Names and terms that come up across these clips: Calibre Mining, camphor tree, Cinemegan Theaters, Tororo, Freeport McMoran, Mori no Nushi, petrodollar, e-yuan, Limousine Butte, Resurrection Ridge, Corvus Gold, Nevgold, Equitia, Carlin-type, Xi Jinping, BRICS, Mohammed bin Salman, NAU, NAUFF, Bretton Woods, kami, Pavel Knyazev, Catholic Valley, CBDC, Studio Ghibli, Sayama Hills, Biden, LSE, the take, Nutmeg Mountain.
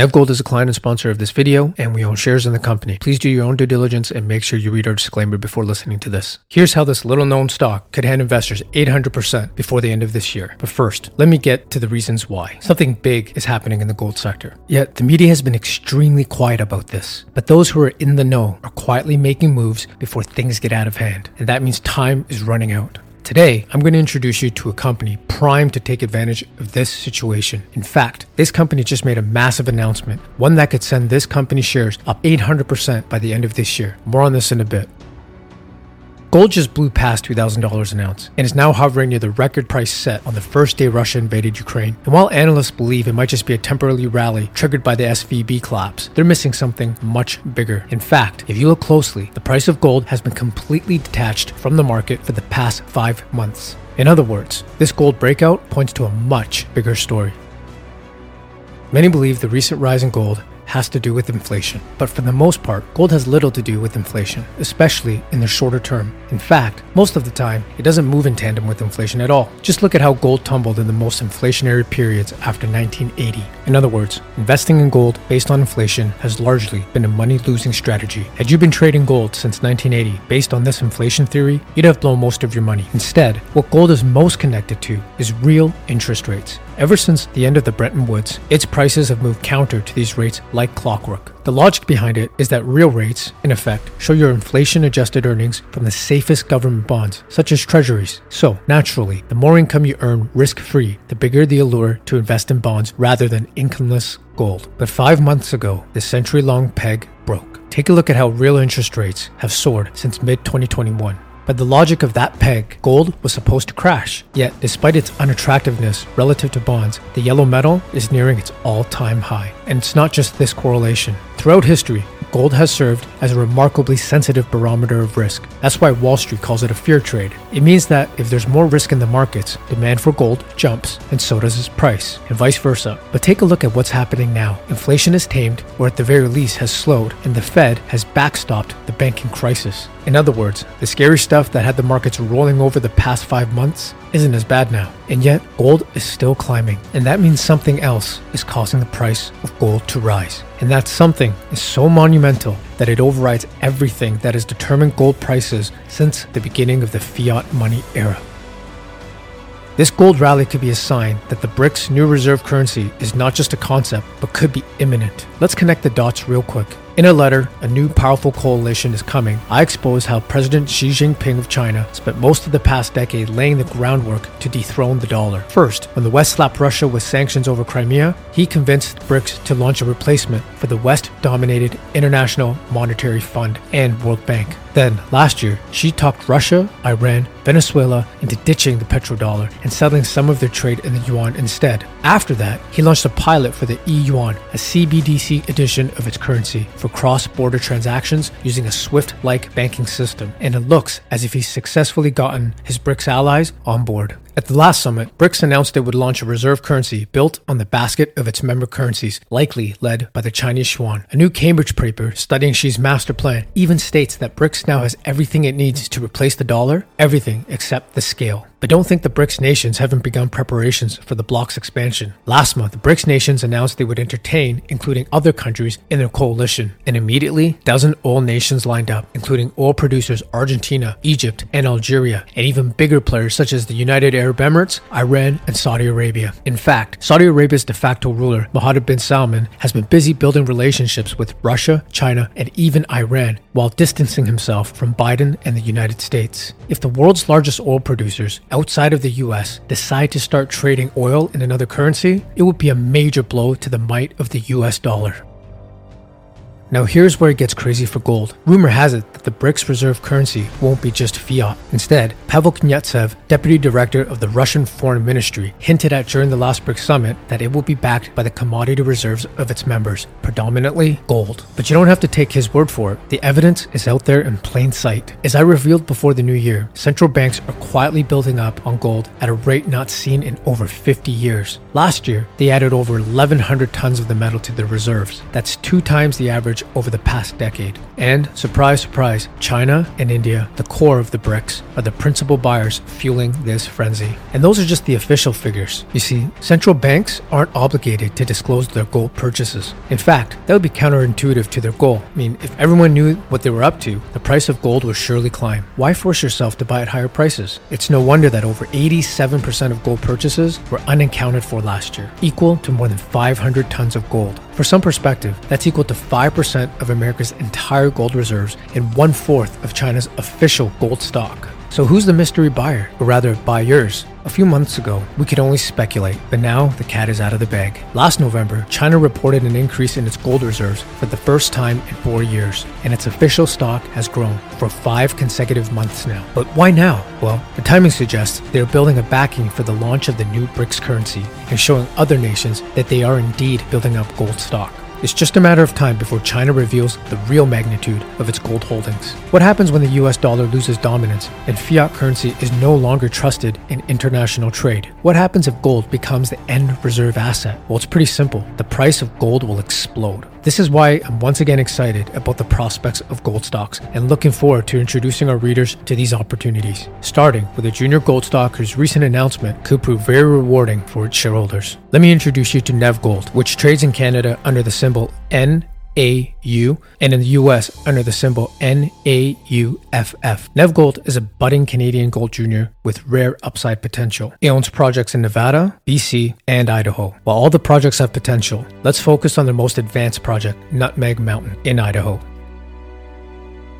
Nevgold is a client and sponsor of this video, and we own shares in the company. Please do your own due diligence and make sure you read our disclaimer before listening to this. Here's how this little-known stock could hand investors 800% before the end of this year. But first, let me get to the reasons why. Something big is happening in the gold sector. Yet, the media has been extremely quiet about this. But those who are in the know are quietly making moves before things get out of hand. And that means time is running out. Today, I'm going to introduce you to a company primed to take advantage of this situation. In fact, this company just made a massive announcement, one that could send this company's shares up 800% by the end of this year. More on this in a bit. Gold just blew past $2,000 an ounce and is now hovering near the record price set on the first day Russia invaded Ukraine. And while analysts believe it might just be a temporary rally triggered by the SVB collapse, they're missing something much bigger. In fact, if you look closely, the price of gold has been completely detached from the market for the past 5 months. In other words, this gold breakout points to a much bigger story. Many believe the recent rise in gold has to do with inflation. But for the most part, gold has little to do with inflation, especially in the shorter term. In fact, most of the time, it doesn't move in tandem with inflation at all. Just look at how gold tumbled in the most inflationary periods after 1980. In other words, investing in gold based on inflation has largely been a money-losing strategy. Had you been trading gold since 1980 based on this inflation theory, you'd have blown most of your money. Instead, what gold is most connected to is real interest rates. Ever since the end of the Bretton Woods, its prices have moved counter to these rates like clockwork. The logic behind it is that real rates, in effect, show your inflation-adjusted earnings from the safest government bonds, such as treasuries. So, naturally, the more income you earn risk-free, the bigger the allure to invest in bonds rather than incomeless gold. But 5 months ago, the century-long peg broke. Take a look at how real interest rates have soared since mid-2021. By the logic of that peg, gold was supposed to crash. Yet, despite its unattractiveness relative to bonds, the yellow metal is nearing its all-time high. And it's not just this correlation. Throughout history, gold has served as a remarkably sensitive barometer of risk. That's why Wall Street calls it a fear trade. It means that if there's more risk in the markets, demand for gold jumps, and so does its price, and vice versa. But take a look at what's happening now. Inflation is tamed, or at the very least has slowed, and the Fed has backstopped the banking crisis. In other words, the scary stuff that had the markets rolling over the past 5 months isn't as bad now. And yet, gold is still climbing. And that means something else is causing the price of gold to rise. And that something is so monumental that it overrides everything that has determined gold prices since the beginning of the fiat money era. This gold rally could be a sign that the BRICS new reserve currency is not just a concept, but could be imminent. Let's connect the dots real quick. In a letter, a new powerful coalition is coming. I exposed how President Xi Jinping of China spent most of the past decade laying the groundwork to dethrone the dollar. First, when the West slapped Russia with sanctions over Crimea, he convinced BRICS to launch a replacement for the West-dominated International Monetary Fund and World Bank. Then, last year, Xi talked Russia, Iran, Venezuela into ditching the petrodollar and settling some of their trade in the yuan instead. After that, he launched a pilot for the e-yuan, a CBDC edition of its currency for cross-border transactions using a SWIFT-like banking system, and it looks as if he's successfully gotten his BRICS allies on board. At the last summit, BRICS announced it would launch a reserve currency built on the basket of its member currencies, likely led by the Chinese yuan. A new Cambridge paper studying Xi's master plan even states that BRICS now has everything it needs to replace the dollar, everything except the scale. But don't think the BRICS nations haven't begun preparations for the bloc's expansion. Last month, the BRICS nations announced they would entertain including other countries in their coalition, and immediately, dozen oil nations lined up, including oil producers Argentina, Egypt, and Algeria, and even bigger players such as the United Arab Emirates, Iran, and Saudi Arabia. In fact, Saudi Arabia's de facto ruler, Mohammed bin Salman, has been busy building relationships with Russia, China, and even Iran, while distancing himself from Biden and the United States. If the world's largest oil producers outside of the US decide to start trading oil in another currency, it would be a major blow to the might of the US dollar. Now here's where it gets crazy for gold. Rumor has it that the BRICS reserve currency won't be just fiat. Instead, Pavel Knyazev, deputy director of the Russian Foreign Ministry, hinted at during the last BRICS summit that it will be backed by the commodity reserves of its members, predominantly gold. But you don't have to take his word for it. The evidence is out there in plain sight. As I revealed before the new year, central banks are quietly building up on gold at a rate not seen in over 50 years. Last year, they added over 1,100 tons of the metal to their reserves. That's 2 times the average surge over the past decade. And surprise, surprise, China and India, the core of the BRICS, are the principal buyers fueling this frenzy. And those are just the official figures. You see, central banks aren't obligated to disclose their gold purchases. In fact, that would be counterintuitive to their goal. I mean, if everyone knew what they were up to, the price of gold would surely climb. Why force yourself to buy at higher prices? It's no wonder that over 87% of gold purchases were unaccounted for last year, equal to more than 500 tons of gold. For some perspective, that's equal to 5% of America's entire gold reserves and 1/4 of China's official gold stock. So who's the mystery buyer, or rather buyers? A few months ago, we could only speculate, but now the cat is out of the bag. Last November, China reported an increase in its gold reserves for the first time in 4 years, and its official stock has grown for 5 consecutive months now. But why now? Well, the timing suggests they are building a backing for the launch of the new BRICS currency and showing other nations that they are indeed building up gold stock. It's just a matter of time before China reveals the real magnitude of its gold holdings. What happens when the US dollar loses dominance and fiat currency is no longer trusted in international trade? What happens if gold becomes the end reserve asset? Well, it's pretty simple. The price of gold will explode. This is why I'm once again excited about the prospects of gold stocks and looking forward to introducing our readers to these opportunities, starting with a junior gold stock whose recent announcement could prove very rewarding for its shareholders. Let me introduce you to Nevgold, which trades in Canada under the symbol NAU, and in the US under the symbol NAUFF. Nevgold is a budding Canadian gold junior with rare upside potential. It owns projects in Nevada, BC, and Idaho. While all the projects have potential, let's focus on their most advanced project, Nutmeg Mountain in Idaho.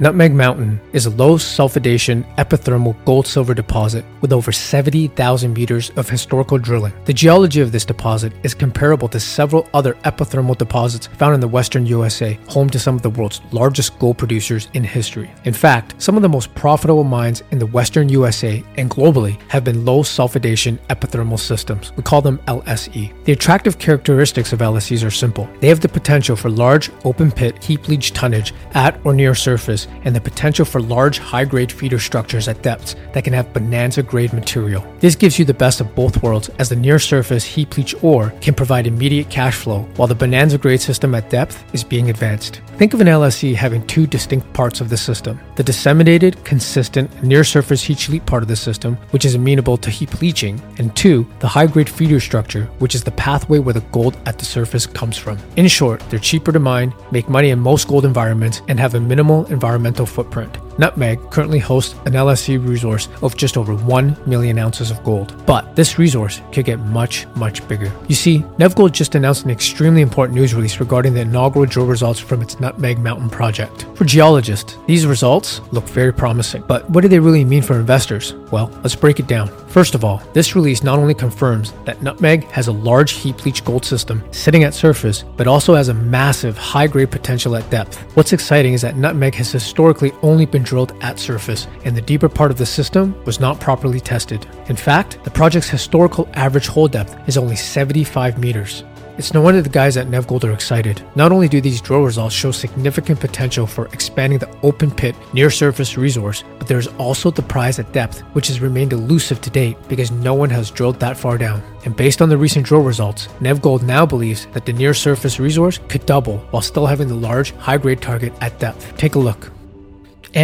Nutmeg Mountain is a low-sulfidation epithermal gold-silver deposit with over 70,000 meters of historical drilling. The geology of this deposit is comparable to several other epithermal deposits found in the western USA, home to some of the world's largest gold producers in history. In fact, some of the most profitable mines in the western USA and globally have been low-sulfidation epithermal systems. We call them LSE. The attractive characteristics of LSEs are simple. They have the potential for large, open-pit, heap leach tonnage at or near surface, and the potential for large high-grade feeder structures at depths that can have bonanza-grade material. This gives you the best of both worlds, as the near-surface heap leach ore can provide immediate cash flow while the bonanza-grade system at depth is being advanced. Think of an LSE having 2 distinct parts of the system: the disseminated, consistent, near-surface heap leach part of the system, which is amenable to heap leaching, and 2, the high-grade feeder structure, which is the pathway where the gold at the surface comes from. In short, they're cheaper to mine, make money in most gold environments, and have a minimal environmental footprint. Nutmeg currently hosts an LSE resource of just over 1 million ounces of gold, but this resource could get much, much bigger. You see, Nevgold just announced an extremely important news release regarding the inaugural drill results from its Nutmeg Mountain project. For geologists, these results look very promising, but what do they really mean for investors? Well, let's break it down. First of all, this release not only confirms that Nutmeg has a large heap leach gold system sitting at surface, but also has a massive high-grade potential at depth. What's exciting is that Nutmeg has historically only been drilled at surface, and the deeper part of the system was not properly tested. In fact, the project's historical average hole depth is only 75 meters. It's no wonder the guys at Nevgold are excited. Not only do these drill results show significant potential for expanding the open pit near-surface resource, but there is also the prize at depth, which has remained elusive to date because no one has drilled that far down. And based on the recent drill results, Nevgold now believes that the near-surface resource could double while still having the large, high-grade target at depth. Take a look.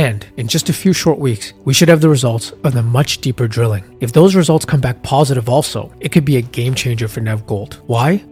And in just a few short weeks, we should have the results of the much deeper drilling. If those results come back positive also, it could be a game changer for Nevgold. Why?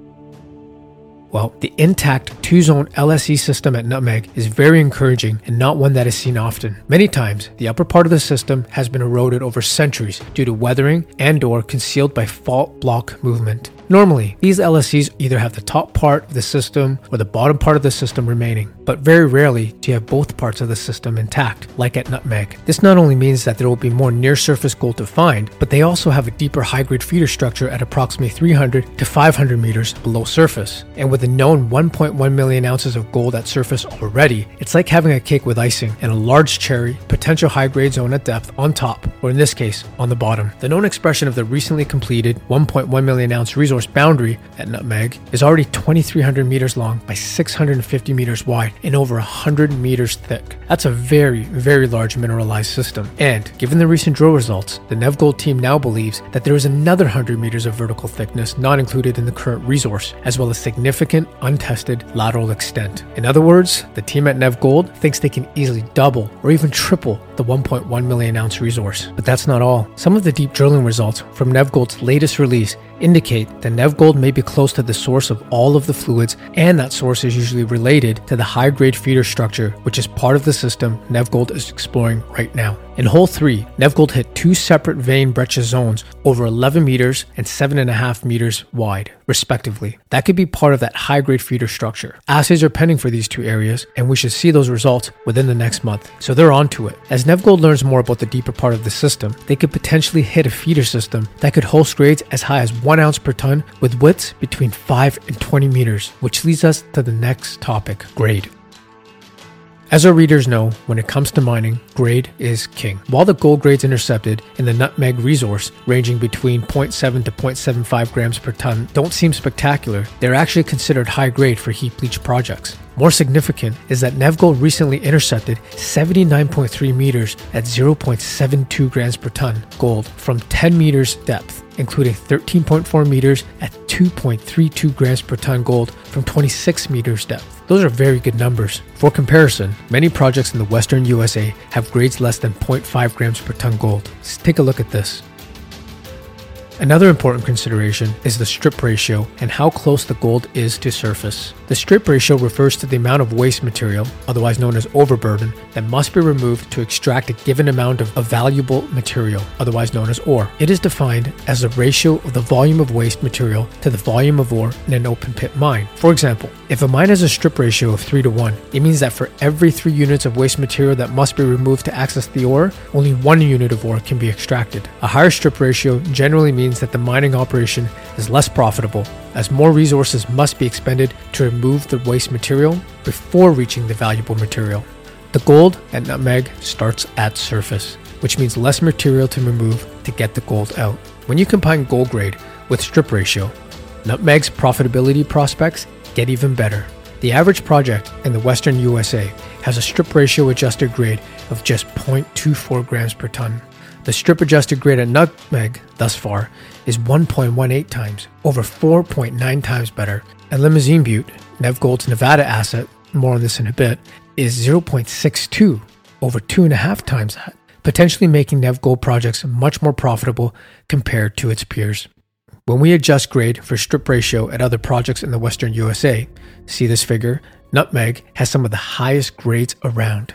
Well, the intact 2-zone LSE system at Nutmeg is very encouraging and not one that is seen often. Many times, the upper part of the system has been eroded over centuries due to weathering and/or concealed by fault block movement. Normally, these LSEs either have the top part of the system or the bottom part of the system remaining, but very rarely do you have both parts of the system intact, like at Nutmeg. This not only means that there will be more near-surface gold to find, but they also have a deeper high-grade feeder structure at approximately 300 to 500 meters below surface. And with a known 1.1 million ounces of gold at surface already, it's like having a cake with icing and a large cherry, potential high-grade zone at depth on top, or in this case, on the bottom. The known expression of the recently completed 1.1 million ounce resource resource boundary at Nutmeg is already 2,300 meters long by 650 meters wide and over 100 meters thick. That's a very, very large mineralized system. And given the recent drill results, the Nevgold team now believes that there is another 100 meters of vertical thickness not included in the current resource, as well as significant untested lateral extent. In other words, the team at Nevgold thinks they can easily double or even triple the 1.1 million ounce resource. But that's not all. Some of the deep drilling results from Nevgold's latest release indicate that Nevgold may be close to the source of all of the fluids, and that source is usually related to the high-grade feeder structure, which is part of the system Nevgold is exploring right now. In hole 3, Nevgold hit two separate vein breccia zones over 11 meters and 7.5 meters wide, respectively. That could be part of that high-grade feeder structure. Assays are pending for these two areas, and we should see those results within the next month, so they're on to it. As Nevgold learns more about the deeper part of the system, they could potentially hit a feeder system that could host grades as high as 1 ounce per ton with widths between 5 and 20 meters, which leads us to the next topic, grade. As our readers know, when it comes to mining, grade is king. While the gold grades intercepted in the Nutmeg resource, ranging between 0.7 to 0.75 grams per ton, don't seem spectacular, they're actually considered high grade for heap leach projects. More significant is that Nevgold recently intercepted 79.3 meters at 0.72 grams per ton gold from 10 meters depth, including 13.4 meters at 2.32 grams per ton gold from 26 meters depth. Those are very good numbers. For comparison, many projects in the western USA have grades less than 0.5 grams per ton gold. Let's take a look at this. Another important consideration is the strip ratio and how close the gold is to surface. The strip ratio refers to the amount of waste material, otherwise known as overburden, that must be removed to extract a given amount of valuable material, otherwise known as ore. It is defined as the ratio of the volume of waste material to the volume of ore in an open pit mine. For example, if a mine has a strip ratio of 3:1, it means that for every 3 units of waste material that must be removed to access the ore, only 1 unit of ore can be extracted. A higher strip ratio generally means that the mining operation is less profitable, as more resources must be expended to remove the waste material before reaching the valuable material. The gold at Nutmeg starts at surface, which means less material to remove to get the gold out. When you combine gold grade with strip ratio, Nutmeg's profitability prospects get even better. The average project in the western USA has a strip ratio adjusted grade of just 0.24 grams per ton. The strip adjusted grade at Nutmeg thus far is 1.18 times, over 4.9 times better. And Limousine Butte, Nevgold's Nevada asset, more on this in a bit, is 0.62, over 2.5 times that, potentially making Nevgold projects much more profitable compared to its peers. When we adjust grade for strip ratio at other projects in the western USA, see this figure, Nutmeg has some of the highest grades around.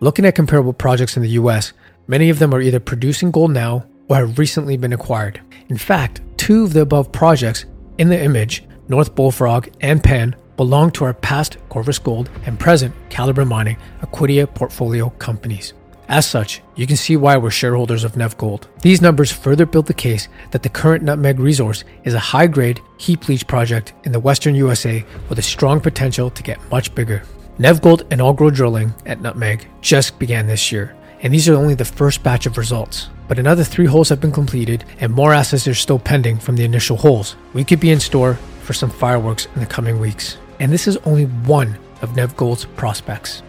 Looking at comparable projects in the US, many of them are either producing gold now or have recently been acquired. In fact, 2 of the above projects in the image, North Bullfrog and Pan, belong to our past Corvus Gold and present Calibre Mining Equitia portfolio companies. As such, you can see why we're shareholders of Nevgold. These numbers further build the case that the current Nutmeg resource is a high-grade heap leach project in the western USA with a strong potential to get much bigger. Nevgold inaugural drilling at Nutmeg just began this year, and these are only the first batch of results. But another 3 holes have been completed and more assays are still pending from the initial holes. We could be in store for some fireworks in the coming weeks. And this is only one of Nevgold's prospects.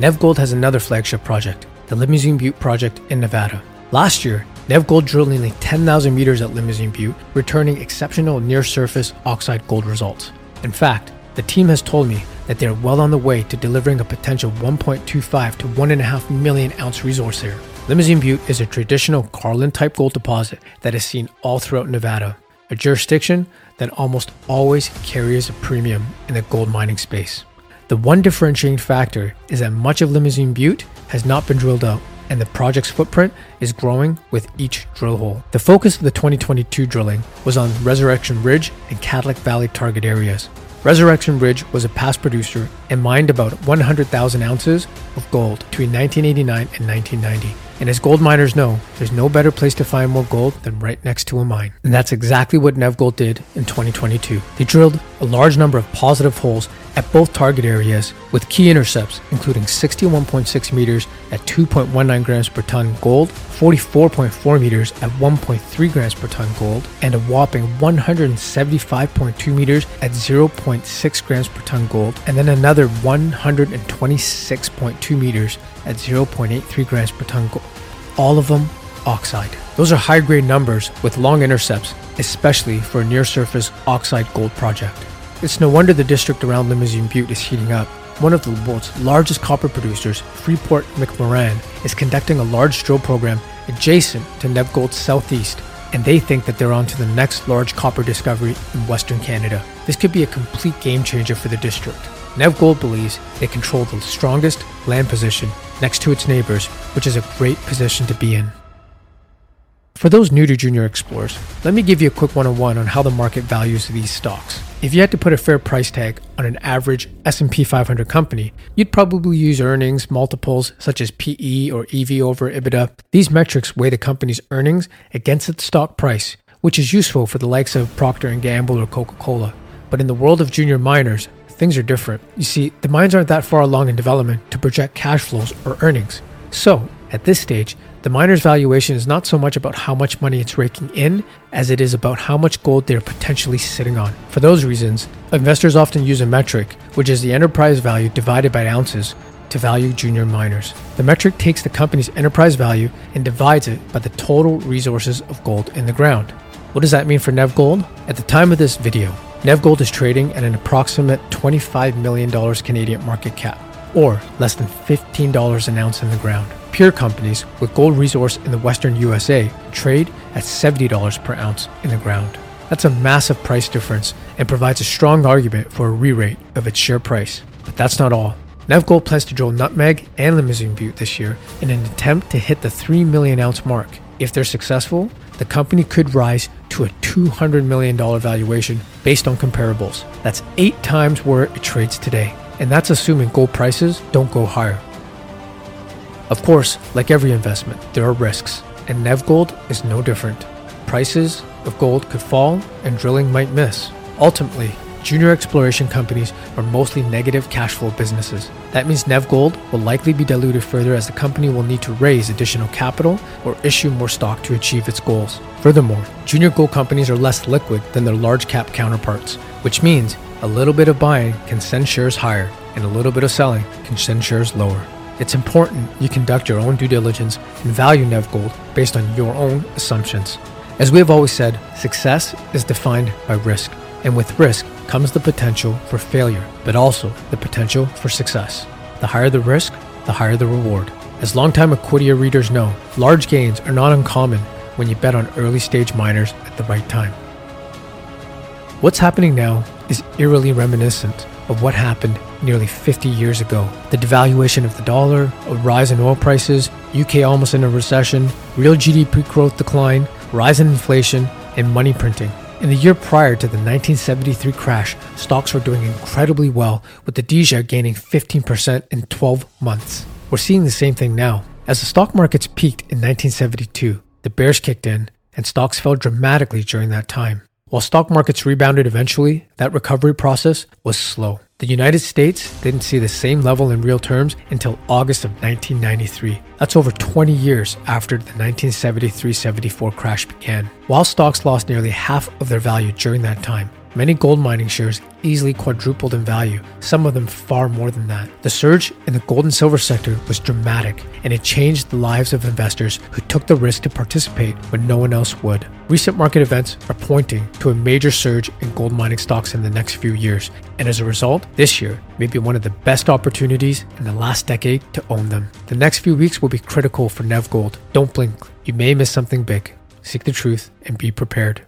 Nevgold has another flagship project, the Limousine Butte project in Nevada. Last year, Nevgold drilled nearly 10,000 meters at Limousine Butte, returning exceptional near-surface oxide gold results. In fact, the team has told me that they are well on the way to delivering a potential 1.25 to 1.5 million ounce resource here. Limousine Butte is a traditional Carlin-type gold deposit that is seen all throughout Nevada, a jurisdiction that almost always carries a premium in the gold mining space. The one differentiating factor is that much of Limousine Butte has not been drilled out, and the project's footprint is growing with each drill hole. The focus of the 2022 drilling was on Resurrection Ridge and Catholic Valley target areas. Resurrection Ridge was a past producer and mined about 100,000 ounces of gold between 1989 and 1990. And as gold miners know, there's no better place to find more gold than right next to a mine. And that's exactly what Nevgold did in 2022. They drilled a large number of positive holes at both target areas with key intercepts including 61.6 meters at 2.19 grams per ton gold, 44.4 meters at 1.3 grams per ton gold, and a whopping 175.2 meters at 0.6 grams per ton gold, and then another 126.2 meters at 0.83 grams per ton gold, all of them oxide. Those are high-grade numbers with long intercepts, especially for a near-surface oxide gold project. It's no wonder the district around Limousine Butte is heating up. One of the world's largest copper producers, Freeport McMoran, is conducting a large drill program adjacent to Nevgold's southeast, and they think that they're on to the next large copper discovery in Western Canada. This could be a complete game changer for the district. Nevgold believes they control the strongest land position next to its neighbors, which is a great position to be in. For those new to junior explorers, let me give you a quick 101 on how the market values these stocks. If you had to put a fair price tag on an average S&P 500 company, you'd probably use earnings multiples such as PE or EV over EBITDA. These metrics weigh the company's earnings against its stock price, which is useful for the likes of Procter & Gamble or Coca-Cola. But in the world of junior miners, things are different. You see, the mines aren't that far along in development to project cash flows or earnings. So, at this stage, the miner's valuation is not so much about how much money it's raking in as it is about how much gold they're potentially sitting on. For those reasons, investors often use a metric, which is the enterprise value divided by ounces, to value junior miners. The metric takes the company's enterprise value and divides it by the total resources of gold in the ground. What does that mean for Nevgold? At the time of this video, Nevgold is trading at an approximate $25 million Canadian market cap, or less than $15 an ounce in the ground. Peer companies with gold resource in the Western USA trade at $70 per ounce in the ground. That's a massive price difference and provides a strong argument for a re-rate of its share price. But that's not all. Nevgold plans to drill Nutmeg and Limousine Butte this year in an attempt to hit the 3 million ounce mark. If they're successful, the company could rise to a $200 million valuation based on comparables. That's 8 times where it trades today. And that's assuming gold prices don't go higher. Of course, like every investment, there are risks, and Nevgold is no different. Prices of gold could fall and drilling might miss. Ultimately, junior exploration companies are mostly negative cash flow businesses. That means Nevgold will likely be diluted further as the company will need to raise additional capital or issue more stock to achieve its goals. Furthermore, junior gold companies are less liquid than their large cap counterparts, which means a little bit of buying can send shares higher and a little bit of selling can send shares lower. It's important you conduct your own due diligence and value Nevgold based on your own assumptions. As we have always said, success is defined by risk, and with risk comes the potential for failure, but also the potential for success. The higher the risk, the higher the reward. As longtime Equitia readers know, large gains are not uncommon when you bet on early stage miners at the right time. What's happening now is eerily reminiscent of what happened nearly 50 years ago. The devaluation of the dollar, a rise in oil prices, UK almost in a recession, real GDP growth decline, rise in inflation, and money printing. In the year prior to the 1973 crash, stocks were doing incredibly well, with the Dija gaining 15% in 12 months. We're seeing the same thing now. As the stock markets peaked in 1972, the bears kicked in, and stocks fell dramatically during that time. While stock markets rebounded eventually, that recovery process was slow. The United States didn't see the same level in real terms until August of 1993. That's over 20 years after the 1973-74 crash began. While stocks lost nearly half of their value during that time, many gold mining shares easily quadrupled in value, some of them far more than that. The surge in the gold and silver sector was dramatic, and it changed the lives of investors who took the risk to participate when no one else would. Recent market events are pointing to a major surge in gold mining stocks in the next few years, and as a result, this year may be one of the best opportunities in the last decade to own them. The next few weeks will be critical for Nevgold. Don't blink. You may miss something big. Seek the truth and be prepared.